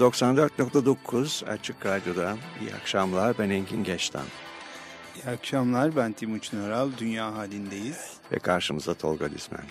...94.9 Açık Radyo'da. İyi akşamlar, ben Engin Geçtan. İyi akşamlar, ben Timuçin Oral. Dünya halindeyiz. Ve karşımızda Tolga Dişman.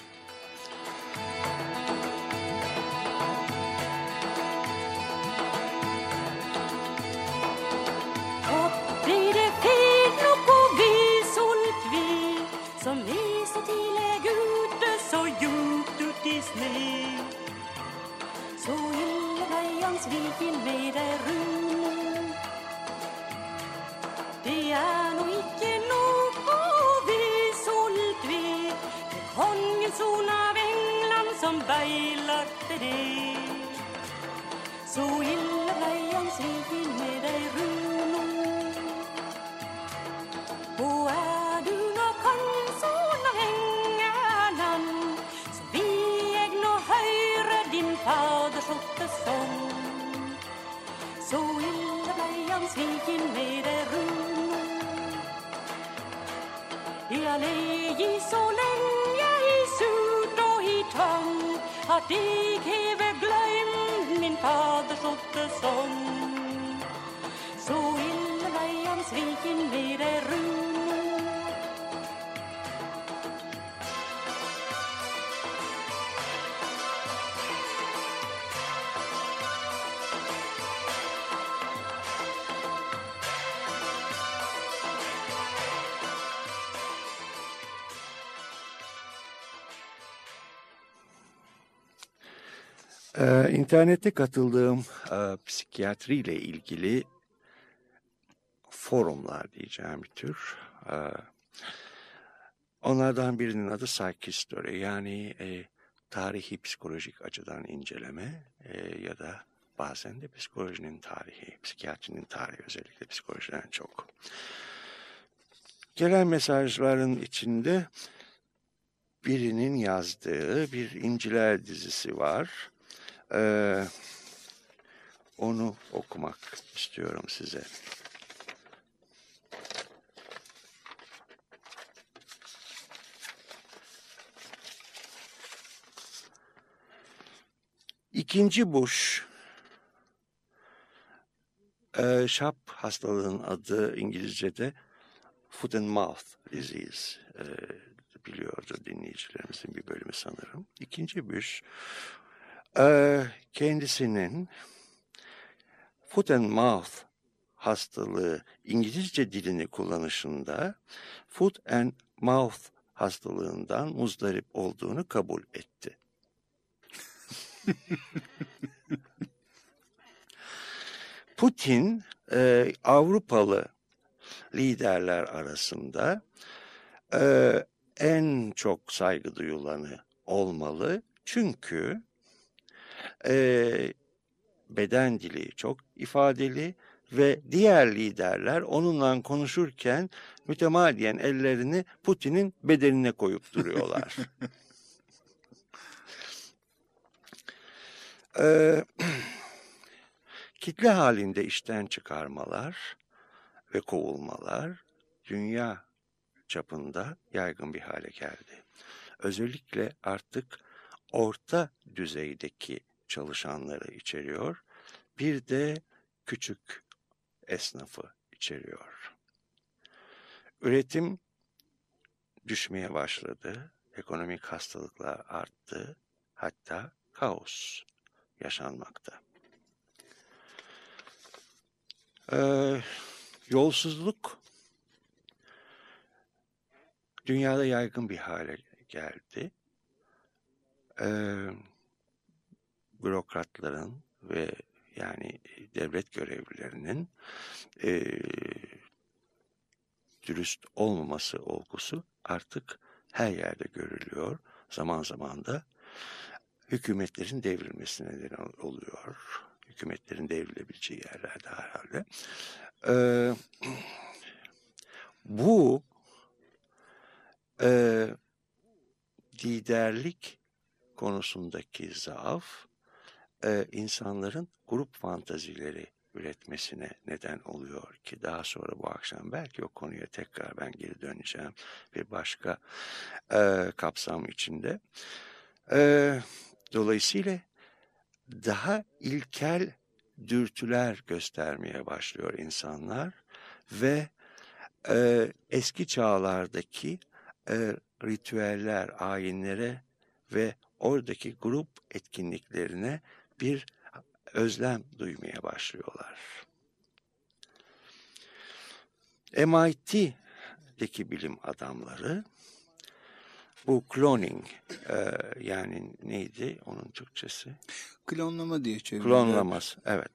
İnternette katıldığım psikiyatriyle ilgili forumlar diyeceğim bir tür. Onlardan birinin adı Psychohistory, yani tarihi psikolojik açıdan inceleme ya da bazen de psikolojinin tarihi, psikiyatrinin tarihi, özellikle psikolojiden çok. Gelen mesajların içinde birinin yazdığı bir inciler dizisi var. Onu okumak istiyorum size. İkinci Bush, şap hastalığının adı İngilizce'de Foot and Mouth Disease, biliyordu dinleyicilerimizin bir bölümü sanırım. İkinci Bush kendisinin Foot and Mouth hastalığı İngilizce dilini kullanışında Foot and Mouth hastalığından muzdarip olduğunu kabul etti. Putin Avrupalı liderler arasında en çok saygı duyulanı olmalı, çünkü beden dili çok ifadeli ve diğer liderler onunla konuşurken mütemadiyen ellerini Putin'in bedenine koyup duruyorlar. Kitle halinde işten çıkarmalar ve kovulmalar dünya çapında yaygın bir hale geldi. Özellikle artık orta düzeydeki çalışanları içeriyor. Bir de küçük esnafı içeriyor. Üretim düşmeye başladı. Ekonomik hastalıklar arttı. Hatta kaos yaşanmakta. Yolsuzluk dünyada yaygın bir hale geldi. Bürokratların ve yani devlet görevlilerinin dürüst olmaması olgusu artık her yerde görülüyor. Zaman zaman da hükümetlerin devrilmesine neden oluyor. Hükümetlerin devrilebileceği yerlerde herhalde. Bu liderlik konusundaki zaaf insanların grup fantazileri üretmesine neden oluyor ki daha sonra bu akşam belki o konuya tekrar ben geri döneceğim bir başka kapsam içinde. Dolayısıyla daha ilkel dürtüler göstermeye başlıyor insanlar ve eski çağlardaki ritüeller, ayinlere ve oradaki grup etkinliklerine bir özlem duymaya başlıyorlar. MIT'deki bilim adamları bu cloning yani neydi onun Türkçesi? Klonlama diye çeviriyorlar. Klonlaması, evet.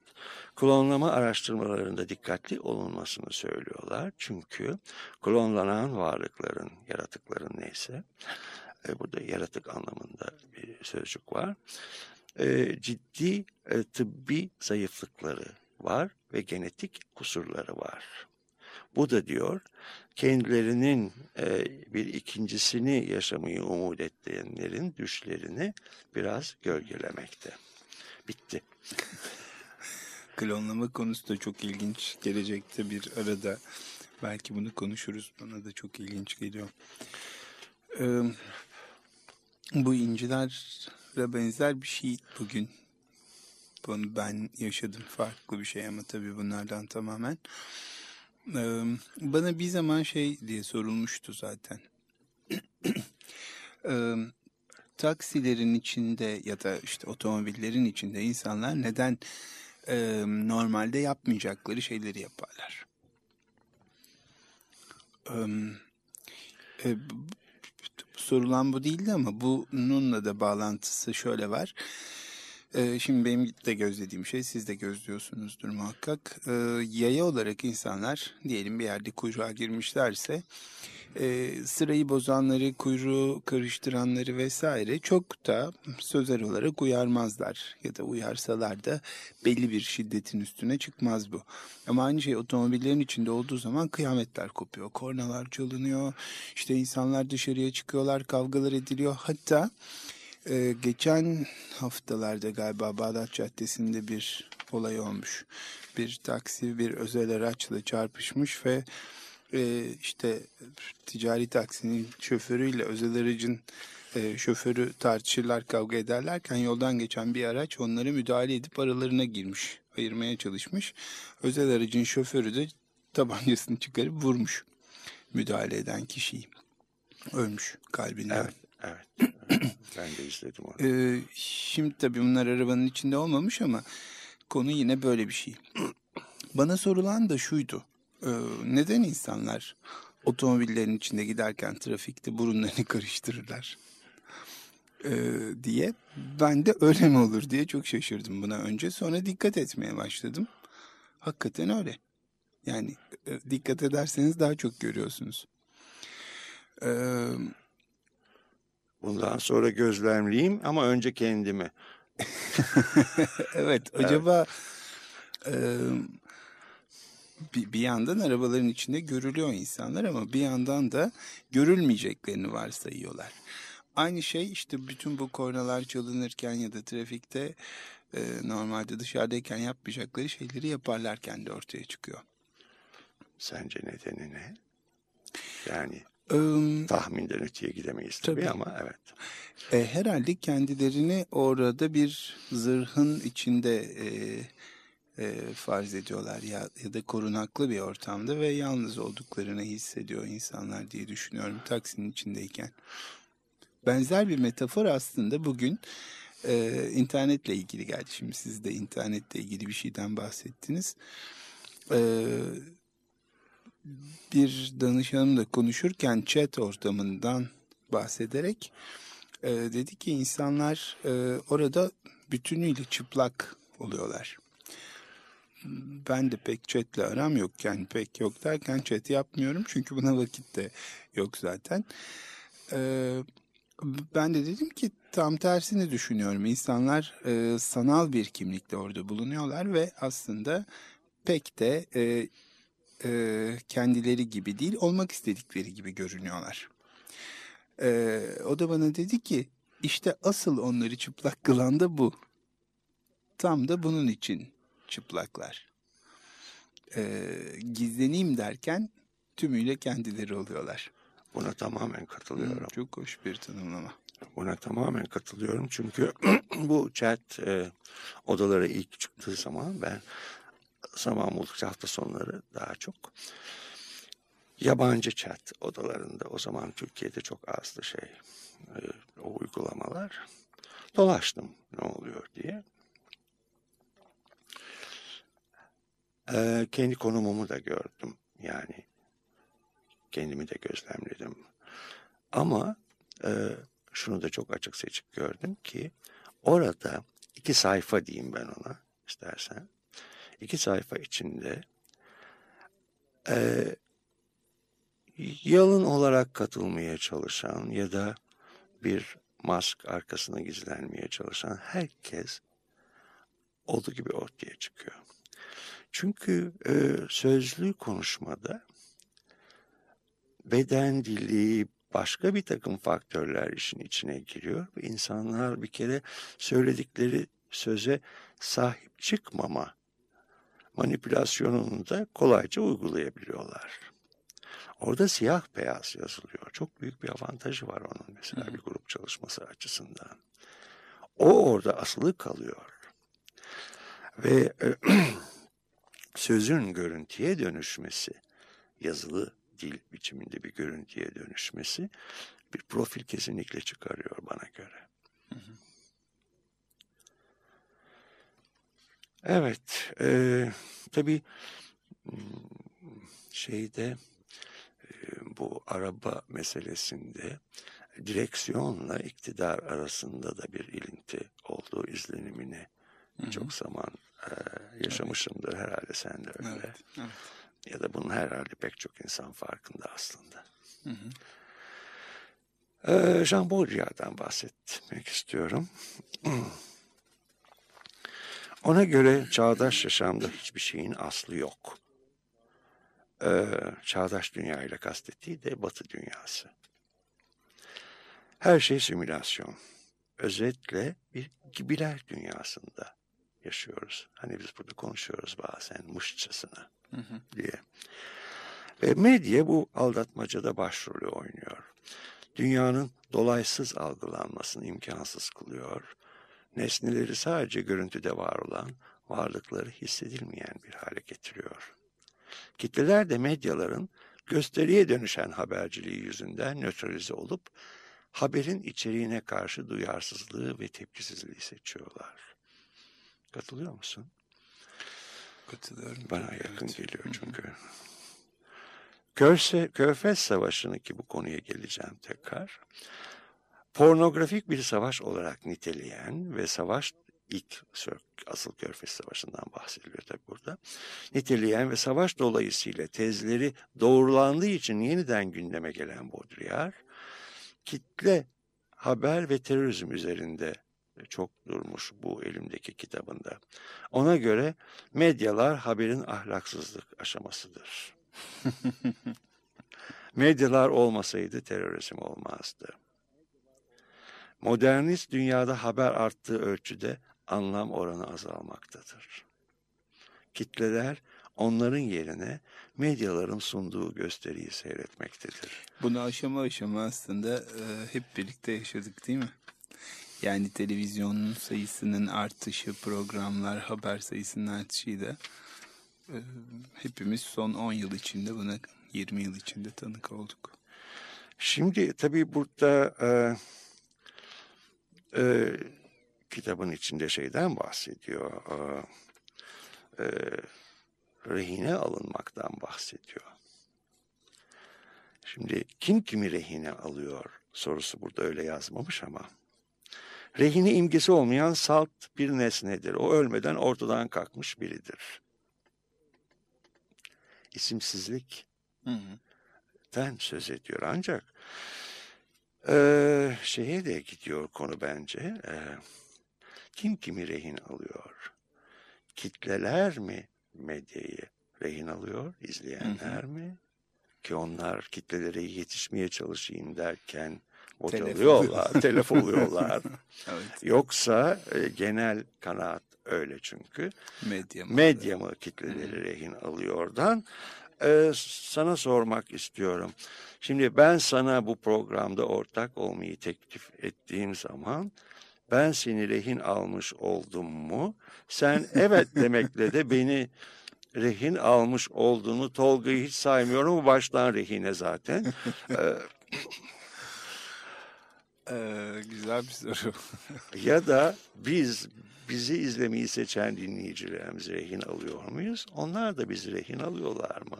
Klonlama araştırmalarında dikkatli olunmasını söylüyorlar. Çünkü klonlanan varlıkların, yaratıkların neyse, burada yaratık anlamında bir sözcük var. Ciddi tıbbi zayıflıkları var ve genetik kusurları var. Bu da diyor kendilerinin bir ikincisini yaşamayı umut ettiğinlerin düşlerini biraz gölgelemekte. Bitti. Klonlama konusu da çok ilginç. Gelecekte bir arada belki bunu konuşuruz. Bana da çok ilginç geliyor. Bu incilerle benzer bir şey bugün. Bunu ben yaşadım, farklı bir şey ama tabii bunlardan tamamen. Bana bir zaman şey diye sorulmuştu zaten. Taksilerin içinde ya da işte otomobillerin içinde insanlar neden normalde yapmayacakları şeyleri yaparlar? Sorulan bu değildi ama bununla da bağlantısı şöyle var. Şimdi benim de gözlediğim şey, siz de gözlüyorsunuzdur muhakkak. Yaya olarak insanlar diyelim bir yerde kuyruğa girmişlerse sırayı bozanları, kuyruğu karıştıranları vesaire çok da sözel olarak uyarmazlar. Ya da uyarsalar da belli bir şiddetin üstüne çıkmaz bu. Ama aynı şey otomobillerin içinde olduğu zaman kıyametler kopuyor. Kornalar çalınıyor, işte insanlar dışarıya çıkıyorlar, kavgalar ediliyor. Hatta geçen haftalarda galiba Bağdat Caddesi'nde bir olay olmuş. Bir taksi bir özel araçla çarpışmış ve işte ticari taksinin şoförüyle özel aracın şoförü tartışırlar, kavga ederlerken yoldan geçen bir araç onlara müdahale edip aralarına girmiş, ayırmaya çalışmış. Özel aracın şoförü de tabancasını çıkarıp vurmuş müdahale eden kişiyi. Ölmüş kalbinden. Evet. Evet, ben de izledim onu. Şimdi tabii bunlar arabanın içinde olmamış ama konu yine böyle bir şey. Bana sorulan da şuydu. Neden insanlar otomobillerin içinde giderken trafikte burunlarını karıştırırlar diye. Ben de öyle mi olur diye çok şaşırdım buna önce. Sonra dikkat etmeye başladım. Hakikaten öyle. Yani dikkat ederseniz daha çok görüyorsunuz. Bundan sonra gözlemleyeyim ama önce kendimi. Evet, acaba bir yandan arabaların içinde görülüyor insanlar ama bir yandan da görülmeyeceklerini varsayıyorlar. Aynı şey işte bütün bu kornalar çalınırken ya da trafikte normalde dışarıdayken yapmayacakları şeyleri yaparlarken de ortaya çıkıyor. Sence nedeni ne? Yani... tahminden öteye gidemeyiz tabii ama evet. Herhalde kendilerini orada bir zırhın içinde farz ediyorlar ya da korunaklı bir ortamda ve yalnız olduklarını hissediyor insanlar diye düşünüyorum taksinin içindeyken. Benzer bir metafor aslında bugün internetle ilgili geldi. Şimdi siz de internetle ilgili bir şeyden bahsettiniz. Bir danışanımla konuşurken chat ortamından bahsederek dedi ki insanlar orada bütünüyle çıplak oluyorlar. Ben de pek chatle aram yok, yani pek yok derken chat yapmıyorum çünkü buna vakit de yok zaten. Ben de dedim ki tam tersini düşünüyorum. İnsanlar sanal bir kimlikle orada bulunuyorlar ve aslında pek de kendileri gibi değil, olmak istedikleri gibi görünüyorlar. O da bana dedi ki, işte asıl onları çıplak kılan da bu. Tam da bunun için çıplaklar. Gizleneyim derken tümüyle kendileri oluyorlar. Buna tamamen katılıyorum. Çok hoş bir tanımlama. Buna tamamen katılıyorum çünkü bu chat odalara ilk çıktığı zaman ben zaman buldukça hafta sonları daha çok yabancı chat odalarında, o zaman Türkiye'de çok azdı o uygulamalar, dolaştım ne oluyor diye. Kendi konumumu da gördüm, yani kendimi de gözlemledim ama şunu da çok açık seçik gördüm ki orada 2 sayfa diyeyim ben ona istersen, 2 sayfa içinde yalın olarak katılmaya çalışan ya da bir mask arkasına gizlenmeye çalışan herkes olduğu gibi ortaya çıkıyor. Çünkü sözlü konuşmada beden dili, başka bir takım faktörler işin içine giriyor. İnsanlar bir kere söyledikleri söze sahip çıkmama manipülasyonunu da kolayca uygulayabiliyorlar. Orada siyah beyaz yazılıyor. Çok büyük bir avantajı var onun mesela bir grup çalışması açısından. O orada asılı kalıyor. Ve sözün görüntüye dönüşmesi, yazılı dil biçiminde bir görüntüye dönüşmesi bir profil kesinlikle çıkarıyor bana göre. Hı hı. Evet, tabii bu araba meselesinde direksiyonla iktidar arasında da bir ilinti olduğu izlenimini çok zaman yaşamışımdır herhalde, sen de öyle. Evet, evet. Ya da bunun herhalde pek çok insan farkında aslında. Hı hı. Jean Baudrillard'dan bahsetmek istiyorum. Ona göre çağdaş yaşamda hiçbir şeyin aslı yok. Çağdaş dünya ile kastettiği de Batı dünyası. Her şey simülasyon. Özetle bir gibiler dünyasında yaşıyoruz. Hani biz burada konuşuyoruz bazen mışçasına diye. Ve medya bu aldatmacada başrolü oynuyor. Dünyanın dolaysız algılanmasını imkansız kılıyor. Nesneleri sadece görüntüde var olan, varlıkları hissedilmeyen bir hale getiriyor. Kitleler de medyaların gösteriye dönüşen haberciliği yüzünden nötralize olup haberin içeriğine karşı duyarsızlığı ve tepkisizliği seçiyorlar. Katılıyor musun? Katılıyorum. Bana yakın geliyor çünkü. Körfez Savaşı'nı, ki bu konuya geleceğim tekrar, pornografik bir savaş olarak niteleyen ve savaş ilk asıl Körfez Savaşı'ndan bahsediliyor tabii burada. Niteleyen ve savaş dolayısıyla tezleri doğrulandığı için yeniden gündeme gelen Baudrillard, kitle, haber ve terörizm üzerinde çok durmuş bu elimdeki kitabında. Ona göre medyalar haberin ahlaksızlık aşamasıdır. Medyalar olmasaydı terörizm olmazdı. Modernist dünyada haber arttığı ölçüde anlam oranı azalmaktadır. Kitleler onların yerine medyaların sunduğu gösteriyi seyretmektedir. Bunu aşama aşama aslında hep birlikte yaşadık değil mi? Yani televizyonun sayısının artışı, programlar, haber sayısının artışıyla hepimiz son 10 yıl içinde, buna 20 yıl içinde tanık olduk. Şimdi tabii burada kitabın içinde şeyden bahsediyor, rehine alınmaktan bahsediyor. Şimdi kim kimi rehine alıyor sorusu burada öyle yazmamış ama rehine imgesi olmayan salt bir nesnedir. O ölmeden ortadan kalkmış biridir. İsimsizlikten söz ediyor ancak şeye de gidiyor konu bence. Kim kimi rehin alıyor? Kitleler mi medyayı rehin alıyor izleyenler mi? Ki onlar kitlelere yetişmeye çalışayım derken bocalıyorlar, telef oluyorlar. Evet. Yoksa genel kanaat öyle çünkü. Medya mı kitleleri rehin alıyordan? Sana sormak istiyorum. Şimdi ben sana bu programda ortak olmayı teklif ettiğim zaman ben seni rehin almış oldum mu? Sen evet demekle de beni rehin almış olduğunu, Tolga'yı hiç saymıyorum. Baştan rehine zaten. Güzel bir soru. Ya da bizi izlemeyi seçen dinleyicilerimiz rehin alıyor muyuz? Onlar da bizi rehin alıyorlar mı?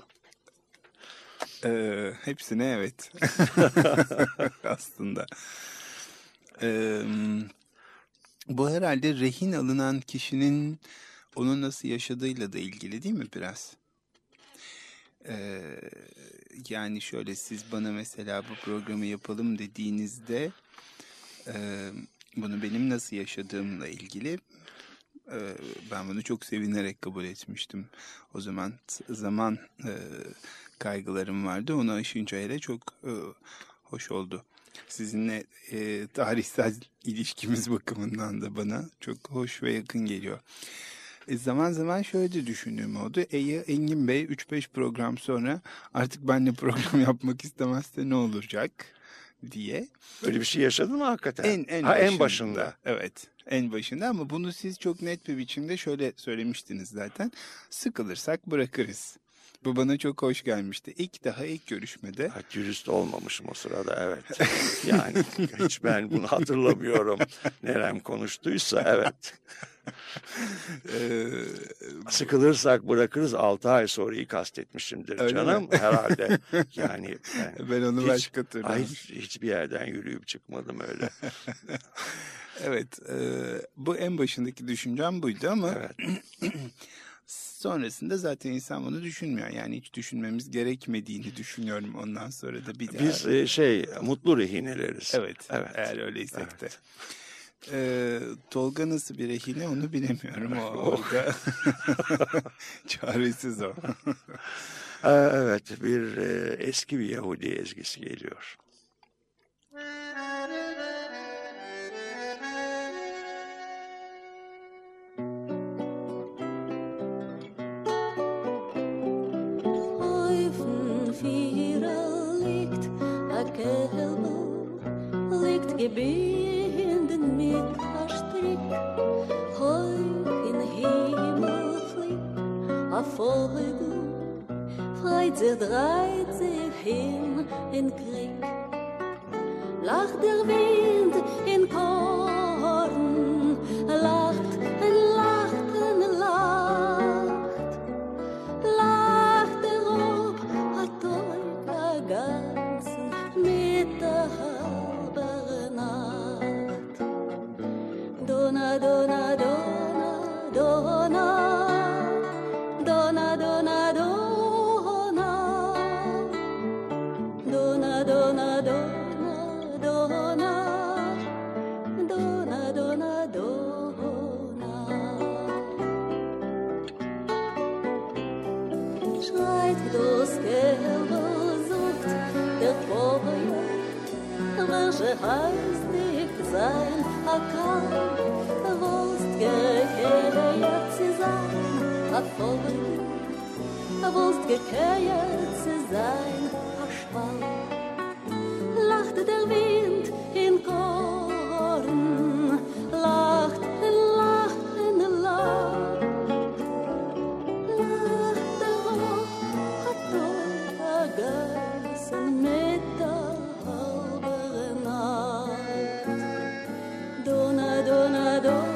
Hepsine evet. Aslında. Bu herhalde rehin alınan kişinin onun nasıl yaşadığıyla da ilgili değil mi biraz? Yani şöyle, siz bana mesela bu programı yapalım dediğinizde bunu benim nasıl yaşadığımla ilgili, ben bunu çok sevinerek kabul etmiştim. O zaman kaygılarım vardı. Onu aşınca hele çok hoş oldu. Sizinle tarihsel ilişkimiz bakımından da bana çok hoş ve yakın geliyor. Zaman zaman şöyle de düşündüğüm oldu. Ya Engin Bey 3-5 program sonra artık benimle program yapmak istemezse ne olacak diye. Böyle bir şey yaşadın mı hakikaten? En başında. Evet, en başında, ama bunu siz çok net bir biçimde şöyle söylemiştiniz zaten. Sıkılırsak bırakırız. Bu bana çok hoş gelmişti. İlk görüşmede. Dürüst olmamışım o sırada, evet. Yani hiç ben bunu hatırlamıyorum. Nerem konuştuysa evet. Sıkılırsak bırakırız 6 ay sonrayı kastetmişimdir canım herhalde. Yani ben onu başka türlü. Hiçbir yerden yürüyüp çıkmadım öyle. Evet, bu en başındaki düşüncem buydu ama... Evet. Sonrasında zaten insan bunu düşünmüyor. Yani hiç düşünmemiz gerekmediğini düşünüyorum ondan sonra da. Biz mutlu rehineleriz. Evet. Eğer öyleysek de. Tolga nasıl bir rehine onu bilemiyorum. Orada. Çaresiz o. Evet, bir eski bir Yahudi ezgisi geliyor. Gebinden mit Asterix, hoch in Himmel fliegt, a Vogel freit sich dreht sich hin in Krieg. Lacht der Wind in Korn, lacht und lacht und lacht, lacht der Rob a Tolka ganz mit der Dona, dona, dona, dona, dona, dona, dona, dona, dona, dona, dona, dona, dona, dona. Schreit das Gehirn, sucht der Vorjahr, welche heißt nicht sein Akkord. Gekehrt zusammen, hat vorhin, wollst gekehrt zu sein, erschwall. Lachte der Wind in Korn, lacht, lacht, lacht. Lacht der Rock, hat doch vergessen mit der halben Nacht. Donner, donner, donner.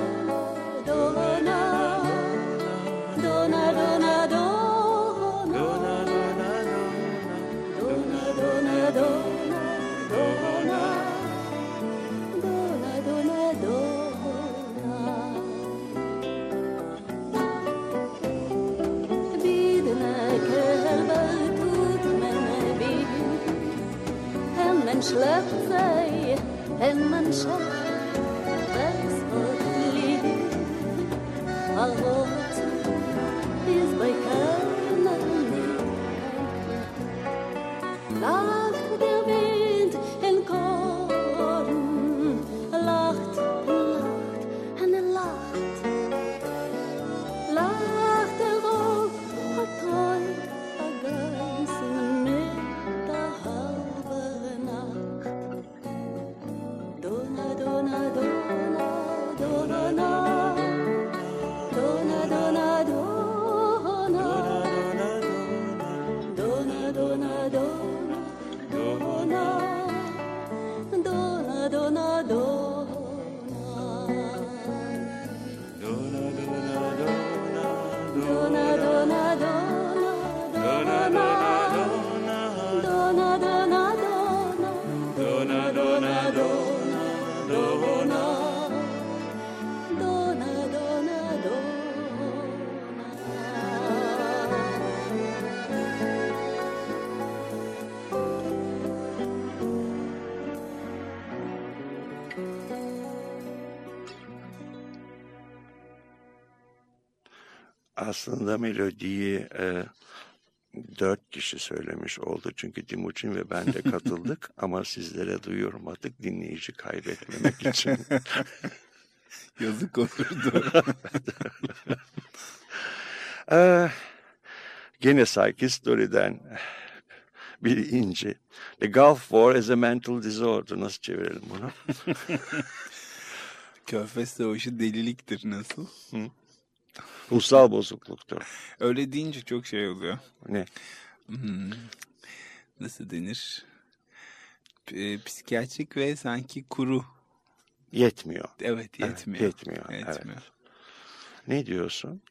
Schleppt sei ein Mensch, das wird lieb. Errot ist bei keiner Aslında melodiyi dört kişi söylemiş oldu. Çünkü Timuçin ve ben de katıldık ama sizlere duyuyorum artık dinleyici kaybetmemek için. Yazık olurdu. Gene Psychohistory'den bir inci. The Gulf War is a mental disorder. Nasıl çevirelim bunu? Körfez Savaşı deliliktir nasıl? Hı? Ruhsal bozukluktur. Öyle deyince çok şey oluyor. Ne? Nasıl denir? Psikiyatrik ve sanki kuru. Yetmiyor. Evet, yetmiyor. Evet, yetmiyor. Evet. Ne diyorsun?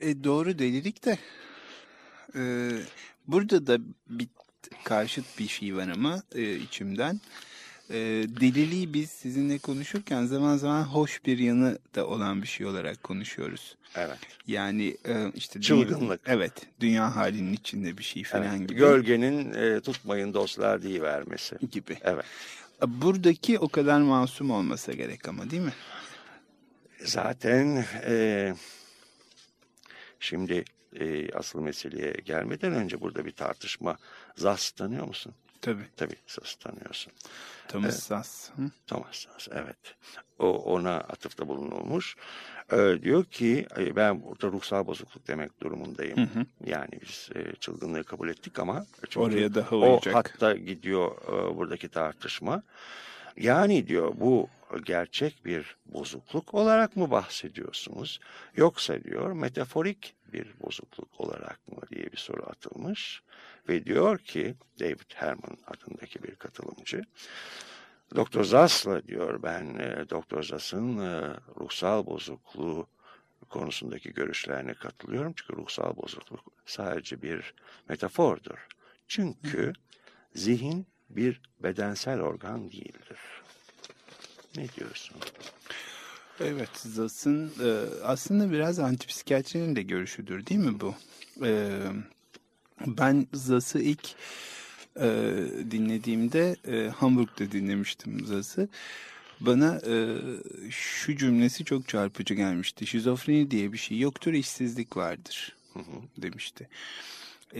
Doğru delilik de. Burada da bir karşıt bir şey var ama içimden. Deliliği biz sizinle konuşurken zaman zaman hoş bir yanı da olan bir şey olarak konuşuyoruz. Evet. Yani işte çılgınlık. Evet. Dünya halinin içinde bir şey falan evet, gibi. Gölgenin tutmayın dostlar diyivermesi. Gibi. Evet. Buradaki o kadar masum olmasa gerek ama değil mi? Zaten şimdi asıl meseleye gelmeden önce burada bir tartışma. Szasz tanıyor musun? Tabii. Tabii Szasz tanıyorsun. Thomas Szasz. Thomas Szasz, evet. Ona atıfta bulunulmuş. Diyor ki ben burada ruhsal bozukluk demek durumundayım. Hı hı. Yani biz çılgınlığı kabul ettik ama oraya daha olacak. O hatta gidiyor buradaki tartışma. Yani diyor bu gerçek bir bozukluk olarak mı bahsediyorsunuz? Yoksa diyor metaforik bir bozukluk olarak mı diye bir soru atılmış. Ve diyor ki David Herman adındaki bir katılımcı, Doktor Szasz diyor ben Doktor Szasz'ın ruhsal bozukluğu konusundaki görüşlerine katılıyorum. Çünkü ruhsal bozukluk sadece bir metafordur. Çünkü zihin bir bedensel organ değildir. Ne diyorsun? Evet, Szasz'ın aslında biraz antipsikiyatrinin de görüşüdür değil mi bu? Ben Szasz'ı ilk dinlediğimde Hamburg'da dinlemiştim Szasz'ı. Bana şu cümlesi çok çarpıcı gelmişti. Şizofreni diye bir şey yoktur, işsizlik vardır demişti.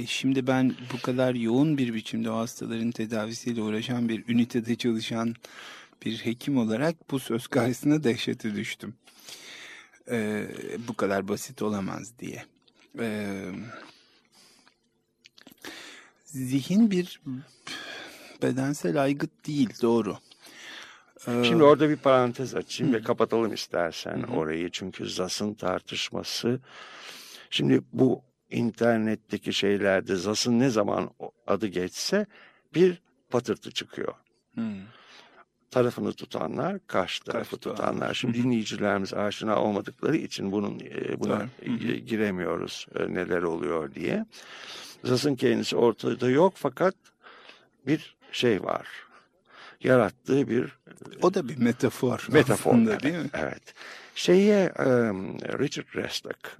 Şimdi ben bu kadar yoğun bir biçimde o hastaların tedavisiyle uğraşan bir ünitede çalışan bir hekim olarak bu söz karşısına dehşete düştüm. Bu kadar basit olamaz diye. Zihin bir bedensel aygıt değil, doğru. Şimdi orada bir parantez açayım ve kapatalım istersen orayı. Çünkü Szasz'ın tartışması, şimdi bu internetteki şeylerde Szasz'ın ne zaman adı geçse bir patırtı çıkıyor. Tarafını tutanlar, karşı tarafı tutanlar. Şimdi dinleyicilerimiz aşina olmadıkları için buna giremiyoruz neler oluyor diye. Szasz'ın kendisi ortada yok fakat bir şey var. Yarattığı bir... O da bir metafor. Metafor aslında, değil mi? Evet. Richard Restak,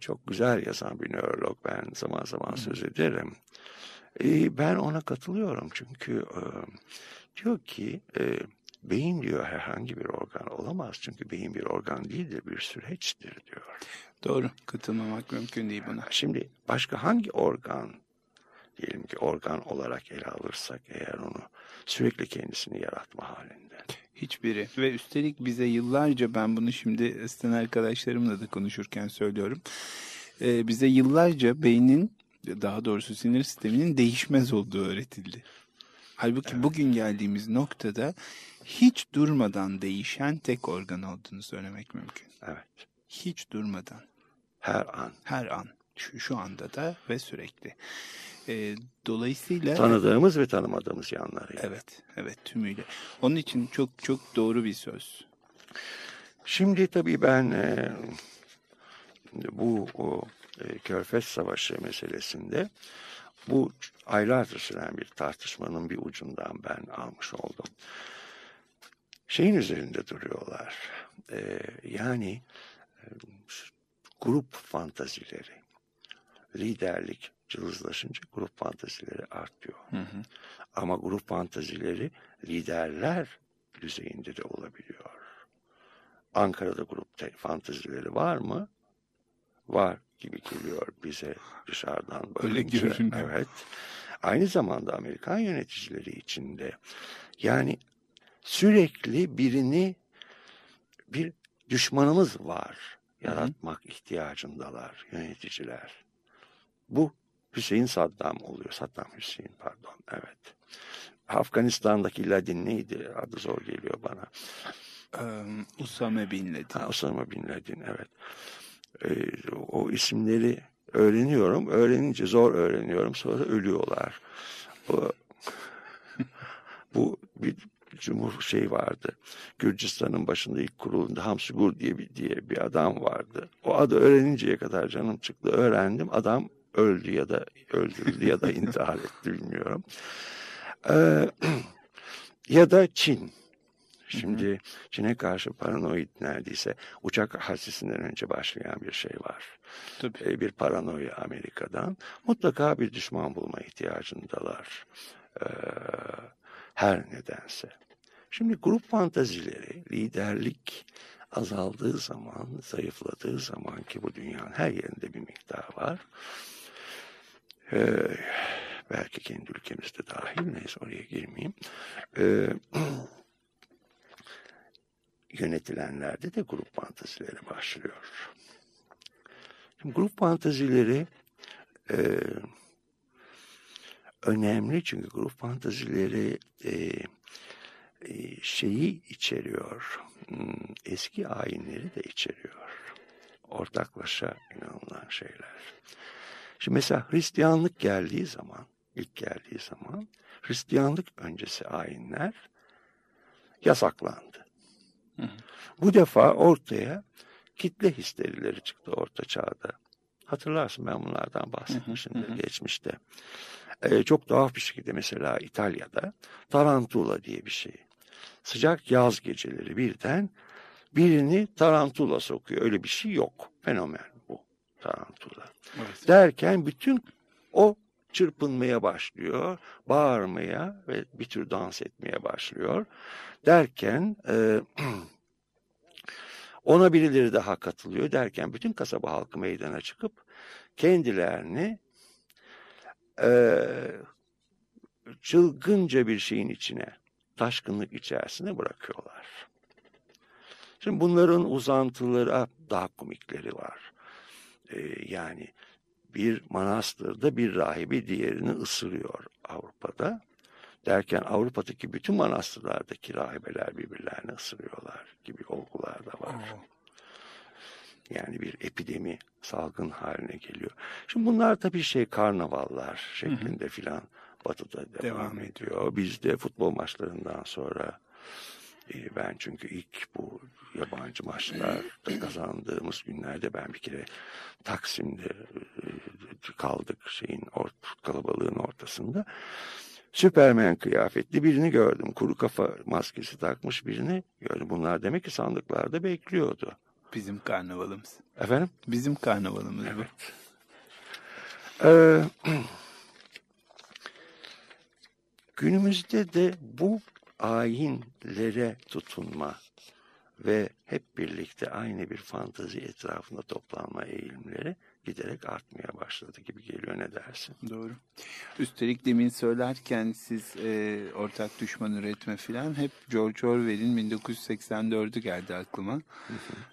çok güzel yazan bir nörolog, ben zaman zaman söz ederim. Ben ona katılıyorum çünkü... Diyor ki beyin diyor herhangi bir organ olamaz çünkü beyin bir organ değildir, bir süreçtir diyor. Doğru, katılmamak mümkün değil buna. Şimdi başka hangi organ diyelim ki organ olarak ele alırsak eğer onu sürekli kendisini yaratma halinde. Hiçbiri ve üstelik bize yıllarca ben bunu şimdi stan arkadaşlarımla da konuşurken söylüyorum. Bize yıllarca beynin daha doğrusu sinir sisteminin değişmez olduğu öğretildi. Halbuki bugün geldiğimiz noktada hiç durmadan değişen tek organ olduğunu söylemek mümkün. Evet. Hiç durmadan. Her an. Şu anda da ve sürekli. Dolayısıyla... Tanıdığımız ve tanımadığımız yanları. Evet. Evet, tümüyle. Onun için çok çok doğru bir söz. Şimdi tabii ben bu Körfez Savaşı meselesinde... Bu aylardır süren bir tartışmanın bir ucundan ben almış oldum. Şeyin üzerinde duruyorlar. Yani grup fantazileri, liderlik cılızlaşınca grup fantezileri artıyor. Hı hı. Ama grup fantezileri liderler düzeyinde de olabiliyor. Ankara'da grup fantezileri var mı? Var gibi geliyor bize dışarıdan bakınca. Öyle görünüyor. Evet. Aynı zamanda Amerikan yöneticileri içinde, yani sürekli birini, bir düşmanımız var yaratmak ihtiyacındalar yöneticiler. Bu Saddam Hüseyin, evet. Afganistan'daki Ladin neydi? Adı zor geliyor bana. Usame Bin Laden. Usame Bin Laden, evet. O isimleri öğreniyorum. Öğrenince zor öğreniyorum. Sonra ölüyorlar. Bu bir vardı. Gürcistan'ın başında ilk kurulunda Hamsugur diye bir adam vardı. O adı öğreninceye kadar canım çıktı. Öğrendim. Adam öldü ya da öldürüldü ya da intihar etti, bilmiyorum. Ya da Çin. Şimdi Çin'e karşı paranoid neredeyse uçak hadisesinden önce başlayan bir şey var. Tabii. Bir paranoya Amerika'dan. Mutlaka bir düşman bulma ihtiyacındalar. Her nedense. Şimdi grup fantezileri, liderlik azaldığı zaman, zayıfladığı zaman, ki bu dünyanın her yerinde bir miktar var. Belki kendi ülkemizde dahil, neyse oraya girmeyeyim. Yönetilenlerde de grup fantezileri başlıyor. Şimdi grup fantezileri önemli, çünkü grup fantezileri şeyi içeriyor, eski ayinleri de içeriyor. Ortaklaşa inanılan şeyler. Şimdi mesela Hristiyanlık geldiği zaman, Hristiyanlık öncesi ayinler yasaklandı. Hı hı. Bu defa ortaya kitle histerileri çıktı Orta Çağ'da. Hatırlarsın, ben bunlardan bahsetmişimdir geçmişte. Çok tuhaf bir şekilde mesela İtalya'da tarantula diye bir şey. Sıcak yaz geceleri birden birini tarantula sokuyor. Öyle bir şey yok. Fenomen bu tarantula. Evet. Derken bütün o çırpınmaya başlıyor. Bağırmaya ve bir tür dans etmeye başlıyor. Derken ona birileri daha katılıyor. Derken bütün kasaba halkı meydana çıkıp kendilerini çılgınca bir şeyin içine, taşkınlık içerisine bırakıyorlar. Şimdi bunların uzantıları, daha komikleri var. Yani bir manastırda bir rahibi diğerini ısırıyor Avrupa'da. Derken Avrupa'daki bütün manastırlardaki rahibeler birbirlerini ısırıyorlar gibi olgular da var. Yani bir epidemi, salgın haline geliyor. Şimdi bunlar tabii karnavallar şeklinde filan Batı'da devam ediyor. Bizde futbol maçlarından sonra, ben çünkü ilk bu yabancı maçlarda kazandığımız günlerde ben bir kere Taksim'de kaldık, kalabalığın ortasında. Süpermen kıyafetli birini gördüm. Kuru kafa maskesi takmış birini gördüm. Bunlar demek ki sandıklarda bekliyordu. Bizim karnavalımız. Efendim? Bizim karnavalımız, evet. Bu. Günümüzde de bu ayinlere tutunma ve hep birlikte aynı bir fantezi etrafında toplanma eğilimleri giderek artmaya başladı gibi geliyor. Ne dersin? Doğru. Üstelik demin söylerken siz ortak düşman üretme filan, hep George Orwell'in 1984'ü geldi aklıma.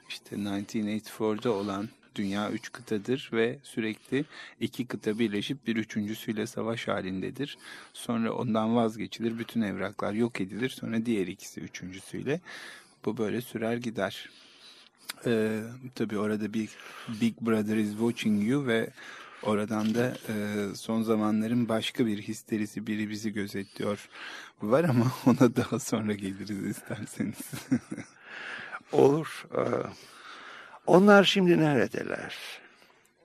İşte 1984'de olan dünya 3 kıtadır ve sürekli 2 kıta birleşip bir üçüncüsüyle savaş halindedir. Sonra ondan vazgeçilir, bütün evraklar yok edilir. Sonra diğer ikisi üçüncüsüyle. Bu böyle sürer gider. Tabii orada bir Big Brother is watching you ve oradan da son zamanların başka bir histerisi, biri bizi gözetliyor var, ama ona daha sonra geliriz isterseniz. Olur. Onlar şimdi neredeler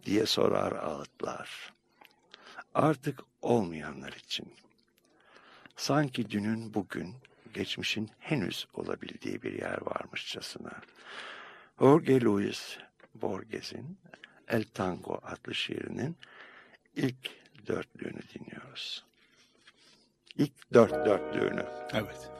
diye sorar ağıtlar. Artık olmayanlar için. Sanki dünün bugün, geçmişin henüz olabildiği bir yer varmışçasına. Jorge Luis Borges'in El Tango adlı şiirinin ilk dörtlüğünü dinliyoruz. İlk dörtlüğünü. Evet.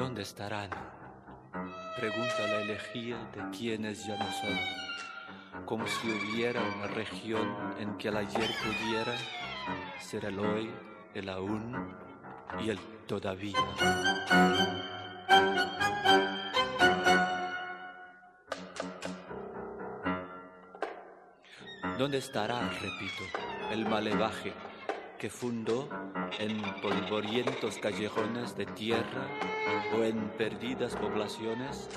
¿Dónde estarán? Pregunta la elegía de quienes ya no son, como si hubiera una región en que el ayer pudiera ser el hoy, el aún y el todavía. ¿Dónde estará, repito, el malevaje que fundó en polvorientos callejones de tierra o en perdidas poblaciones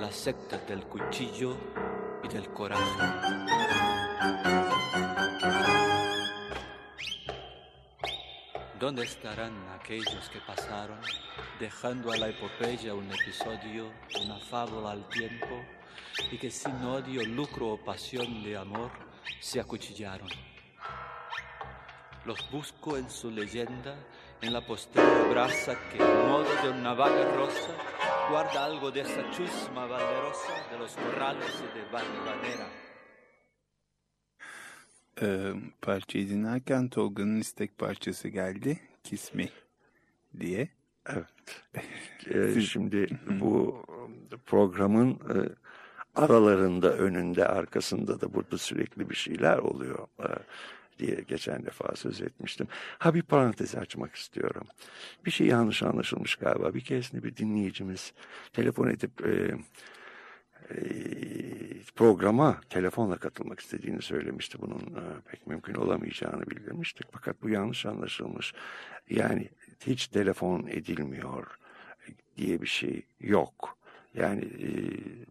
las sectas del cuchillo y del coraje? ¿Dónde estarán aquellos que pasaron dejando a la epopeya un episodio, una fábula al tiempo, y que sin odio, lucro o pasión de amor se acuchillaron? Los busco en su leyenda, en la posterior brasa que, en modo de una navaja rosa, guarda algo de esa chusma valerosa de los corrales y de Valvanera. Parçayı dinlerken Tolga'nın istek parçası geldi, Kiss Me diye. Evet. Şimdi bu programın aralarında, önünde, arkasında da burada sürekli bir şeyler oluyor diye geçen defa söz etmiştim. Bir parantezi açmak istiyorum. Bir şey yanlış anlaşılmış galiba. Bir keresinde bir dinleyicimiz telefon edip programa telefonla katılmak istediğini söylemişti. Bunun pek mümkün olamayacağını bildirmiştik. Fakat bu yanlış anlaşılmış. Yani hiç telefon edilmiyor diye bir şey yok. Yani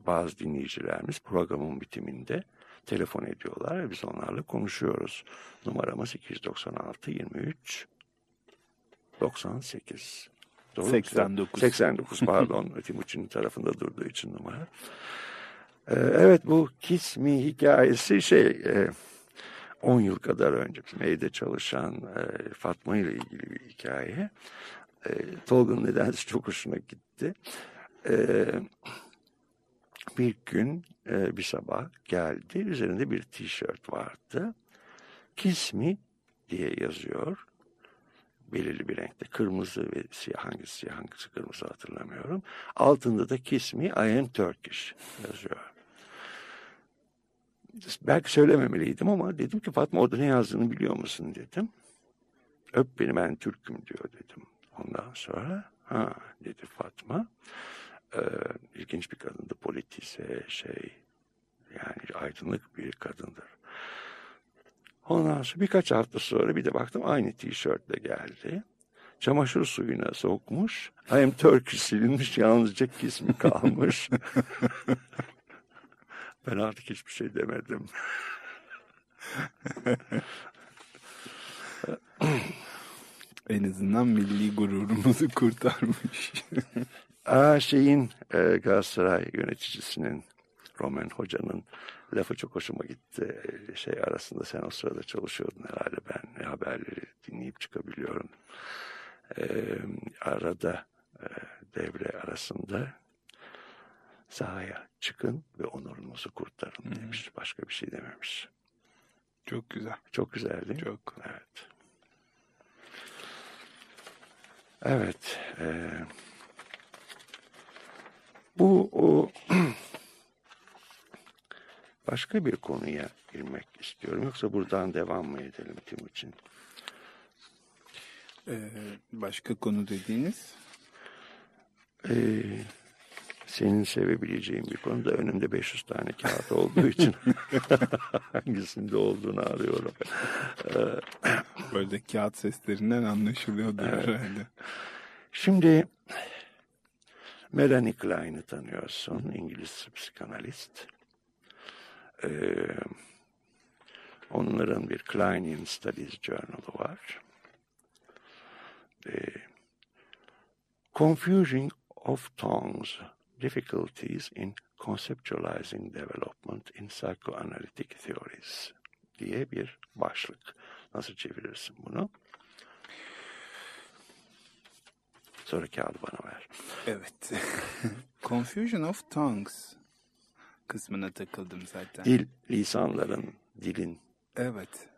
bazı dinleyicilerimiz programın bitiminde telefon ediyorlar ve biz onlarla konuşuyoruz. Numaramız 296-23-98. Doğru 89. 89 pardon. Timuçin'in tarafında durduğu için numara. Evet, bu Kiss Me hikayesi 10 yıl kadar önce MIT'de çalışan Fatma ile ilgili bir hikaye. Tolga'nın nedense çok hoşuna gitti. Bir gün bir sabah geldi, üzerinde bir tişört vardı. Kiss Me diye yazıyor. Belirli bir renkte, kırmızı ve siyah, hangisi kırmızı hatırlamıyorum. Altında da Kiss Me, I am Turkish yazıyor. Belki söylememeliydim ama dedim ki Fatma, orada ne yazdığını biliyor musun dedim. Öp beni, ben Türk'üm diyor dedim. Ondan sonra dedi Fatma. İlginç bir kadındı, politize, yani aydınlık bir kadındır. Ondan sonra birkaç hafta sonra bir de baktım aynı tişörtle geldi. Çamaşır suyuna sokmuş. Hem Turkish silinmiş, yalnızca ismi kalmış. Ben artık hiçbir şey demedim. En azından milli gururumuzu kurtarmış. Galatasaray yöneticisinin, Roman Hoca'nın lafı çok hoşuma gitti. Arasında sen o sırada çalışıyordun herhalde, ben haberleri dinleyip çıkabiliyorum. Arada devre arasında sahaya çıkın ve onurunuzu kurtarın demiş. Başka bir şey dememiş. Çok güzel. Çok güzel değil mi? Çok. Evet. Evet. Bu o başka bir konuya girmek istiyorum. Yoksa buradan devam mı edelim Timuçin? Başka konu dediğiniz? Senin sevebileceğin bir konuda önümde 500 tane kağıt olduğu için hangisinde olduğunu arıyorum. Böyle kağıt seslerinden anlaşılıyordu herhalde. Şimdi Melanie Klein'i tanıyorsun, İngiliz psikanalist. Onların bir Kleinian Studies Journal'ı var. Confusing of Tongues, Difficulties in Conceptualizing Development in Psychoanalytic Theories diye bir başlık. Nasıl çevirirsin bunu? Sonra kağıdı bana ver. Evet. Confusion of Tongues kısmına takıldım zaten. Dil, lisanların, dilin. Evet.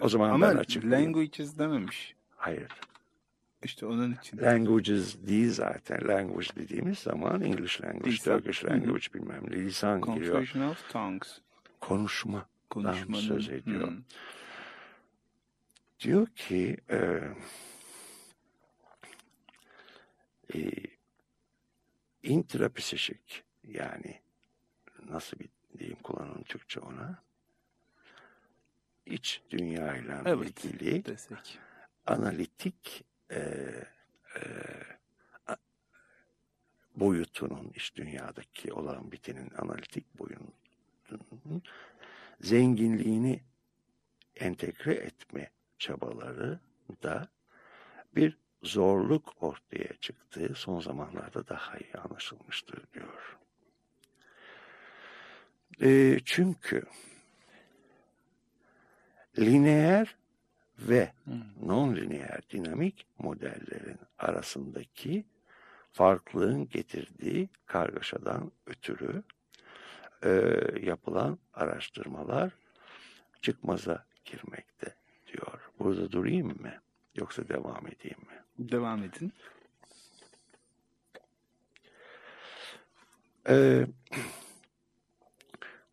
O zaman ama ben açıklayayım. Languages dememiş. Hayır. İşte onun için. Languages değil zaten. Language dediğimiz zaman English language, lisan. Turkish language bilmem ne. Lisan giriyor. Confusion of tongues. Konuşmadan söz ediyor. Diyor ki intrapsişik, yani nasıl bir deyim kullanalım Türkçe ona? İç dünyayla ilgili desek. Analitik boyutunun, iç dünyadaki olan bitenin analitik boyutunun zenginliğini entegre etme çabaları da bir zorluk ortaya çıktı. Son zamanlarda daha iyi anlaşılmıştır diyor. Çünkü lineer ve non-lineer dinamik modellerin arasındaki farklılığın getirdiği kargaşadan ötürü yapılan araştırmalar çıkmaza girmekte diyor. Burada durayım mı yoksa devam edeyim mi? Devam edin.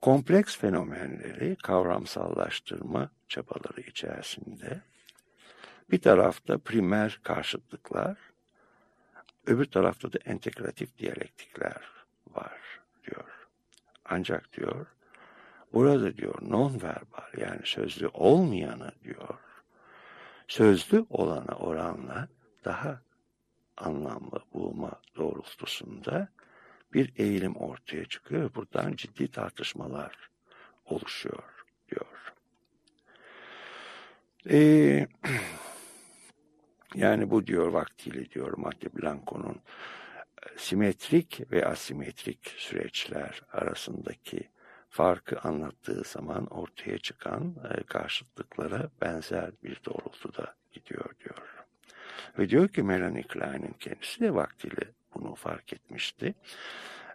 Kompleks fenomenleri kavramsallaştırma çabaları içerisinde bir tarafta primer karşıtlıklar, öbür tarafta da entegratif diyalektikler var diyor. Ancak diyor, burada diyor non-verbal, yani sözlü olmayanı diyor, sözlü olana oranla daha anlamlı bulma doğrultusunda bir eğilim ortaya çıkıyor ve buradan ciddi tartışmalar oluşuyor diyor. Yani bu diyor vaktiyle diyor Mati Blanco'nun simetrik ve asimetrik süreçler arasındaki farkı anlattığı zaman ortaya çıkan karşıtlıklara benzer bir doğrultuda gidiyor diyor. Ve diyor ki Melanie Klein'in kendisi de vaktiyle bunu fark etmişti.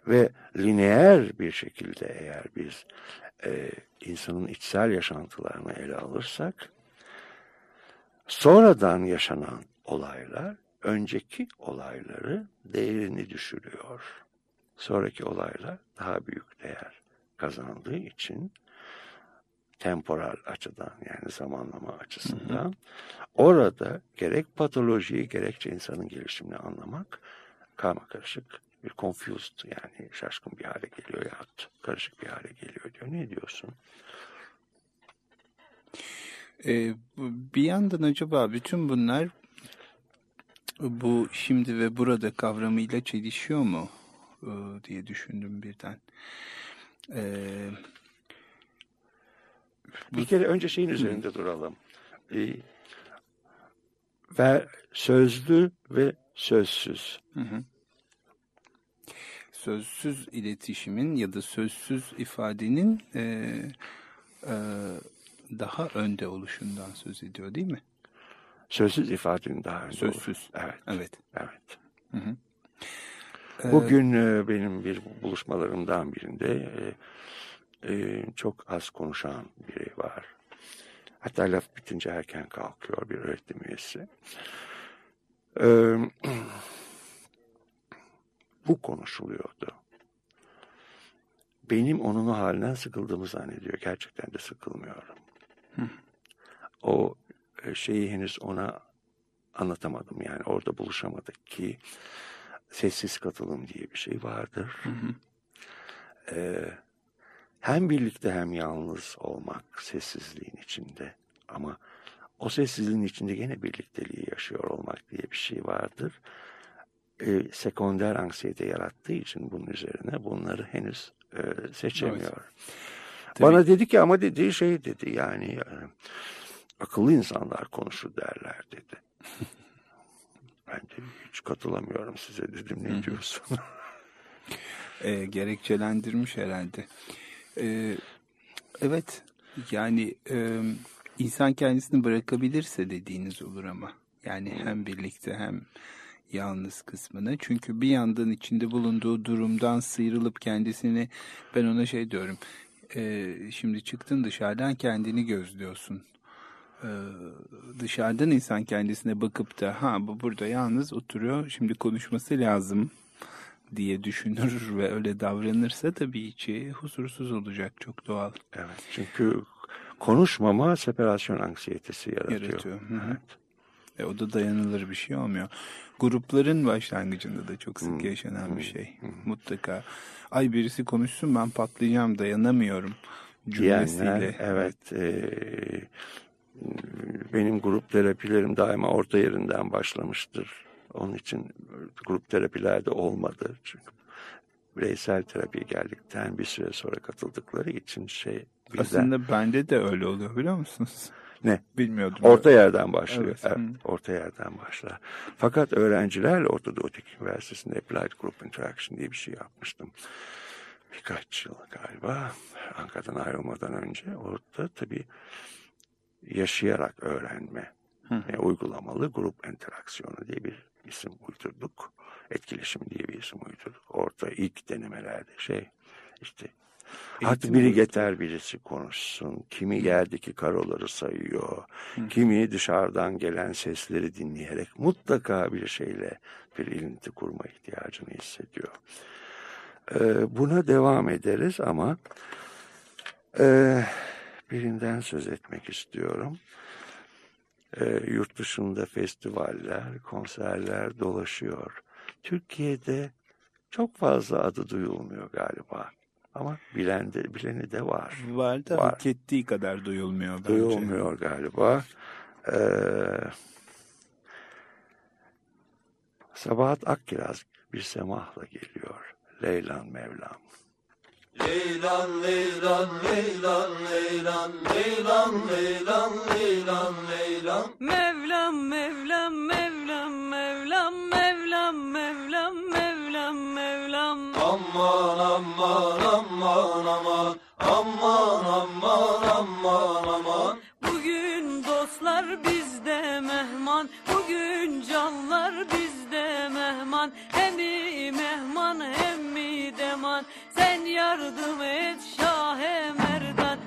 Ve lineer bir şekilde eğer biz insanın içsel yaşantılarını ele alırsak, sonradan yaşanan olaylar önceki olayları değerini düşürüyor. Sonraki olaylar daha büyük değer kazandığı için temporal açıdan, yani zamanlama açısından orada gerek patolojiyi gerekçe insanın gelişimini anlamak karmakarışık bir confused, yani şaşkın bir hale geliyor ya karışık bir hale geliyor diyor. Ne diyorsun? Bir yandan acaba bütün bunlar bu şimdi ve burada kavramıyla çelişiyor mu diye düşündüm birden. Bir kere önce şeyin üzerinde duralım. Ve sözlü ve sözsüz. Hı hı. Sözsüz iletişimin ya da sözsüz ifadenin daha önde oluşundan söz ediyor değil mi? Sözsüz ifadenin daha önde sözsüz. Olur. Evet. Hı hı. Bugün benim bir buluşmalarımdan birinde çok az konuşan biri var. Hatta laf bitince erken kalkıyor, bir öğretim üyesi. Bu konuşuluyordu. Benim onun o halinden sıkıldığımı zannediyor. Gerçekten de sıkılmıyorum. O şeyi henüz ona anlatamadım. Yani orada buluşamadık ki sessiz katılım diye bir şey vardır. Hem birlikte hem yalnız olmak sessizliğin içinde, ama o sessizliğin içinde gene birlikteliği yaşıyor olmak diye bir şey vardır. Sekonder anksiyete yarattığı için bunun üzerine bunları henüz seçemiyor. Evet. Bana dedi ki, ama dediği şey dedi yani akıllı insanlar konuşur derler dedi. Ben de hiç katılamıyorum size dedim, ne diyorsun? Gerekçelendirmiş herhalde. Evet, yani insan kendisini bırakabilirse dediğiniz olur ama. Yani hem birlikte hem yalnız kısmına. Çünkü bir yandan içinde bulunduğu durumdan sıyrılıp kendisini, ben ona şey diyorum, şimdi çıktın dışarıdan kendini gözlüyorsun. Dışarıdan insan kendisine bakıp da bu burada yalnız oturuyor, şimdi konuşması lazım diye düşünür ve öyle davranırsa tabii içi huzursuz olacak, çok doğal. Evet, çünkü konuşmama separasyon anksiyetesi yaratıyor. Evet. O da dayanılır bir şey olmuyor. Grupların başlangıcında da çok sık yaşanan bir şey. Mutlaka ay birisi konuşsun ben patlayacağım dayanamıyorum cümlesiyle. Yani, evet. Benim grup terapilerim daima orta yerinden başlamıştır. Onun için grup terapilerde olmadı. Çünkü bireysel terapiye geldikten bir süre sonra katıldıkları için bizden... Aslında bende de öyle oluyor biliyor musunuz? Ne? Bilmiyordum. Orta yerden başlıyor. Evet, orta yerden başlar. Fakat öğrencilerle Ortadoğu Teknik Üniversitesi'nde Applied Group Interaction diye bir şey yapmıştım. Birkaç yıl galiba. Ankara'dan ayrılmadan önce. Orada tabii yaşayarak öğrenme. Uygulamalı grup interaksiyonu diye bir isim uydurduk. Etkileşim diye bir isim uydurduk. Orta ilk denemelerde artık biri yeter birisi konuşsun. Kimi yerdeki karoları sayıyor. Kimi dışarıdan gelen sesleri dinleyerek mutlaka bir şeyle bir ilinti kurma ihtiyacını hissediyor. Buna devam ederiz ama birinden söz etmek istiyorum. Yurt dışında festivaller, konserler dolaşıyor. Türkiye'de çok fazla adı duyulmuyor galiba. Ama bileni de var. Var da hak ettiği kadar duyulmuyor bence. Duyulmuyor galiba. Sabahat Akkiraz bir semahla geliyor. Leyla Mevlam. Leylan, leylan, leylan, leylan, leylan, leylan, leylan, leylan. Mevlam, Mevlam, Mevlam, Mevlam, Mevlam, Mevlam, Mevlam, Mevlam. Aman, aman, aman, aman, aman, aman, aman, aman. Bugün dostlar bizde mehman, bugün canlar bizde mehman. Hem mi mehman, hem mi deman. Sen yardım et Şah-ı Merdan.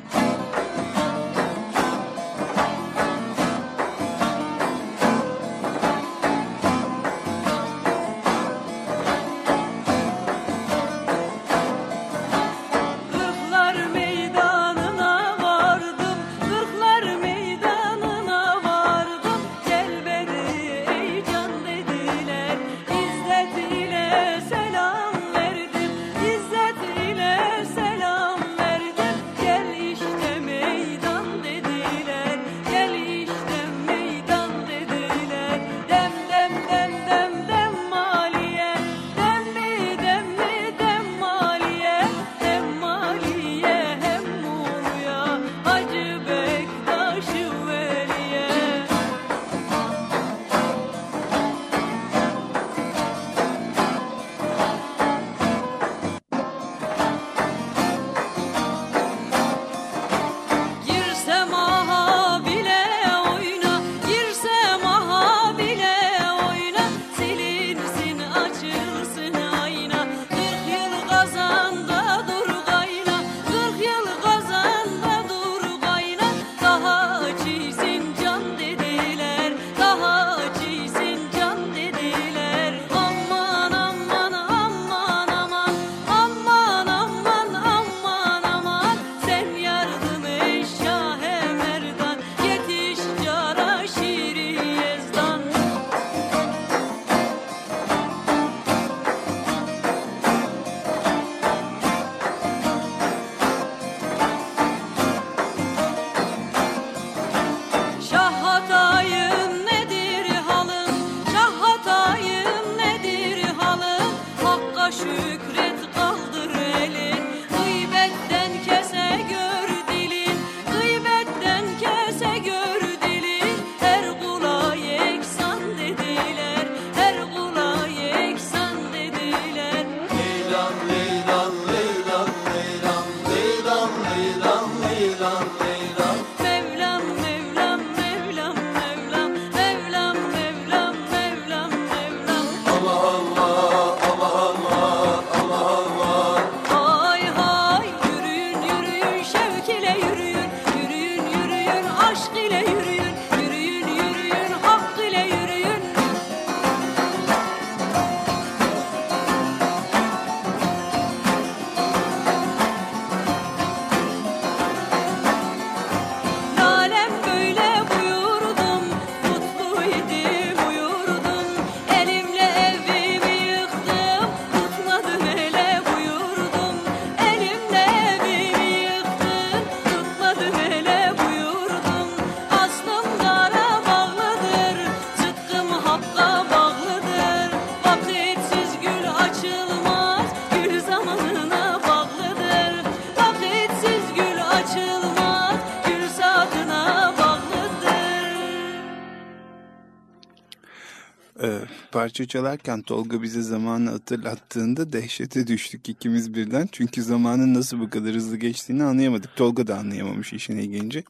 parça çalarken Tolga bize zamanı hatırlattığında dehşete düştük ikimiz birden. Çünkü zamanın nasıl bu kadar hızlı geçtiğini anlayamadık. Tolga da anlayamamış işine gelince.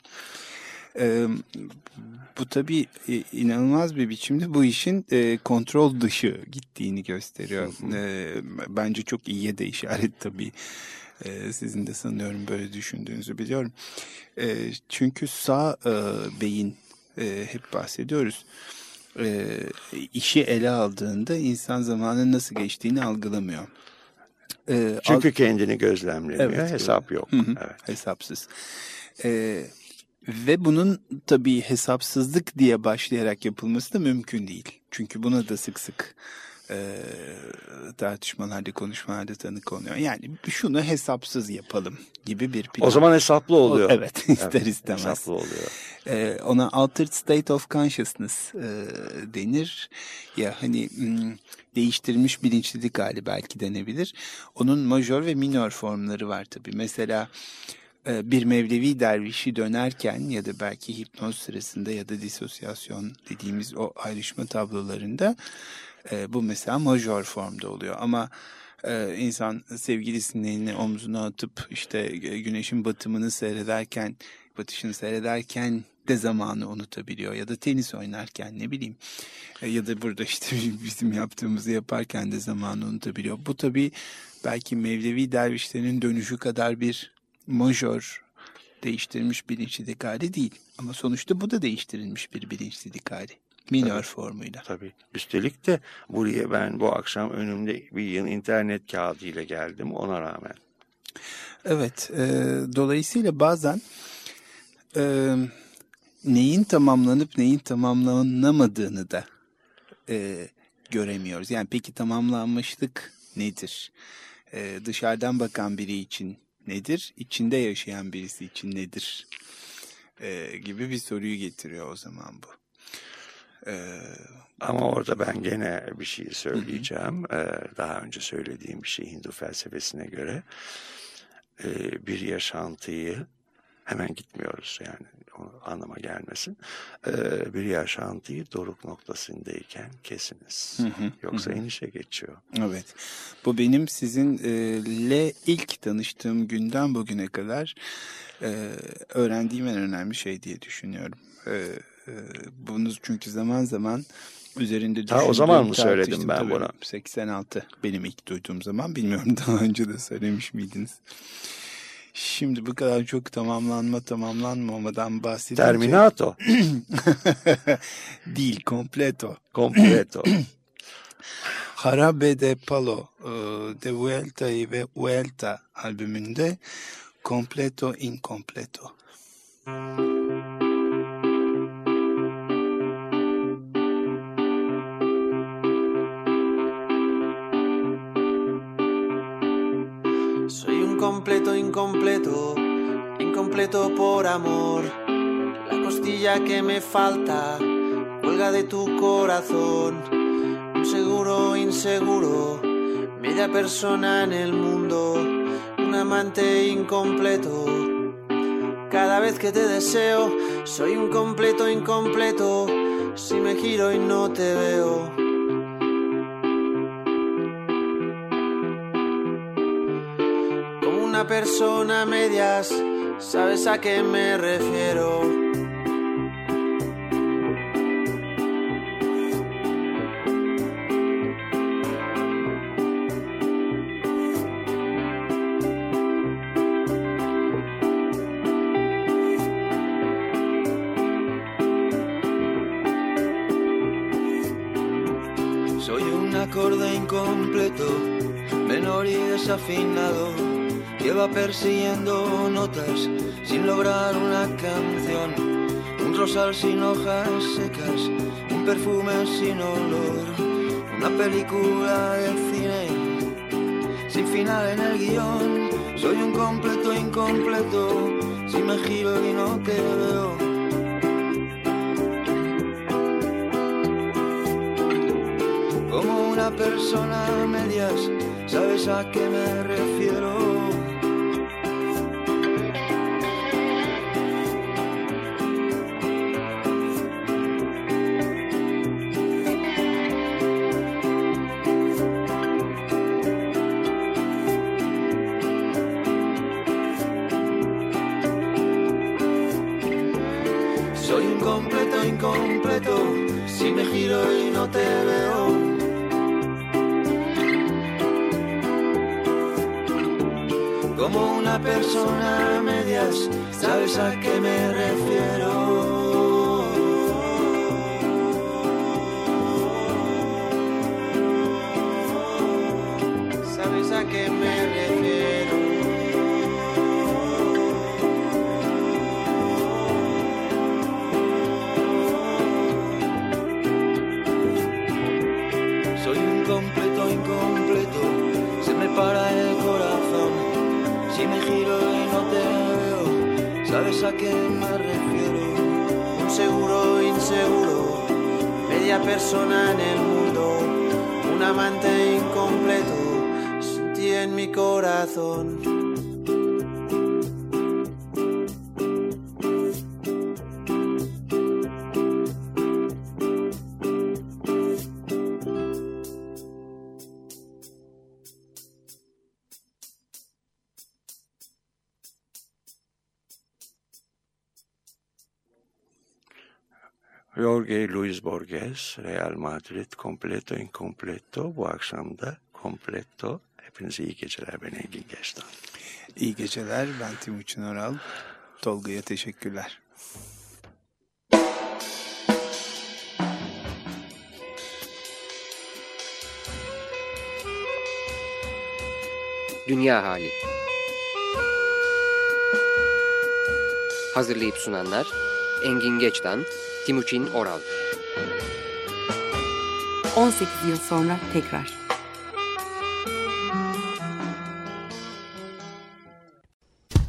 Bu tabii inanılmaz bir biçimde bu işin kontrol dışı gittiğini gösteriyor. Bence çok iyiye de işaret tabii. Sizin de sanıyorum böyle düşündüğünüzü biliyorum. Çünkü sağ beyin hep bahsediyoruz. İşi ele aldığında insan zamanın nasıl geçtiğini algılamıyor. Çünkü kendini gözlemlemiyor. Evet, hesap yok. Hı-hı, evet. Hesapsız. Ve bunun tabii hesapsızlık diye başlayarak yapılması da mümkün değil. Çünkü buna da sık sık tartışmalarda, konuşmalarda tanık oluyor. Yani şunu hesapsız yapalım gibi bir plan. O zaman hesaplı oluyor. Evet, ister istemez. Hesaplı oluyor. Ona altered state of consciousness denir. Ya hani değiştirilmiş bilinçlilik hali belki denebilir. Onun majör ve minor formları var tabii. Mesela bir Mevlevi dervişi dönerken ya da belki hipnoz sırasında ya da disosyasyon dediğimiz o ayrışma tablolarında bu mesela majör formda oluyor. Ama insan sevgilisinin elini omzuna atıp işte güneşin batışını seyrederken de zamanı unutabiliyor. Ya da tenis oynarken ne bileyim ya da burada işte bizim yaptığımızı yaparken de zamanı unutabiliyor. Bu tabii belki Mevlevi dervişlerin dönüşü kadar bir majör değiştirilmiş bilinçlilik hali değil. Ama sonuçta bu da değiştirilmiş bir bilinçlilik hali. Minor formuyla. Tabii. Üstelik de buraya ben bu akşam önümde bir yıl internet kağıdıyla geldim ona rağmen. Evet. Dolayısıyla bazen neyin tamamlanıp neyin tamamlanamadığını da göremiyoruz. Yani peki tamamlanmışlık nedir? Dışarıdan bakan biri için nedir? İçinde yaşayan birisi için nedir? Gibi bir soruyu getiriyor o zaman bu. Ama orada ben gene bir şey söyleyeceğim. Daha önce söylediğim bir şey Hindu felsefesine göre bir yaşantıyı hemen gitmiyoruz yani o anlama gelmesin. Bir yaşantıyı doruk noktasındayken kesiniz. Yoksa inişe geçiyor. Evet. Bu benim sizinle ilk tanıştığım günden bugüne kadar öğrendiğim en önemli şey diye düşünüyorum. Bunu çünkü zaman zaman üzerinde düşündüğüm... O zaman mı söyledim ben bunu? 86 benim ilk duyduğum zaman. Bilmiyorum daha önce de söylemiş miydiniz? Şimdi bu kadar çok tamamlanmadan bahsedince... Terminato. Değil, completo. Completo. Jarabe de Palo, De Vuelta y ve Vuelta albümünde Completo Incompleto. Completo, incompleto, incompleto por amor. La costilla que me falta cuelga de tu corazón. Un seguro inseguro, media persona en el mundo. Un amante incompleto. Cada vez que te deseo, soy un completo incompleto. Si me giro y no te veo. Persona medias, sabes a qué me refiero. Soy un acorde incompleto, menor y desafinado. Que va persiguiendo notas sin lograr una canción. Un rosal sin hojas secas, un perfume sin olor. Una película de cine sin final en el guión. Soy un completo incompleto si me giro y no te veo. Como una persona a medias, ¿sabes a qué me refiero? como una persona a medias, ¿sabes a qué me refiero? A que me refiero. Soy un completo incompleto, se me para el corazón. Si me giro y no te veo, ¿sabes a qué me refiero? Un seguro inseguro, media persona en el mundo, un amante incompleto en mi corazón. Jorge Luis Borges, Real Madrid, completo incompleto. Bu akşam da completo. Hepinize iyi geceler. Ben Engin Geçtan. İyi geceler. Ben Timuçin Oral. Tolga'ya teşekkürler. Dünya Hali. Hazırlayıp sunanlar Engin Geçtan, Timuçin Oral. 18 yıl sonra tekrar.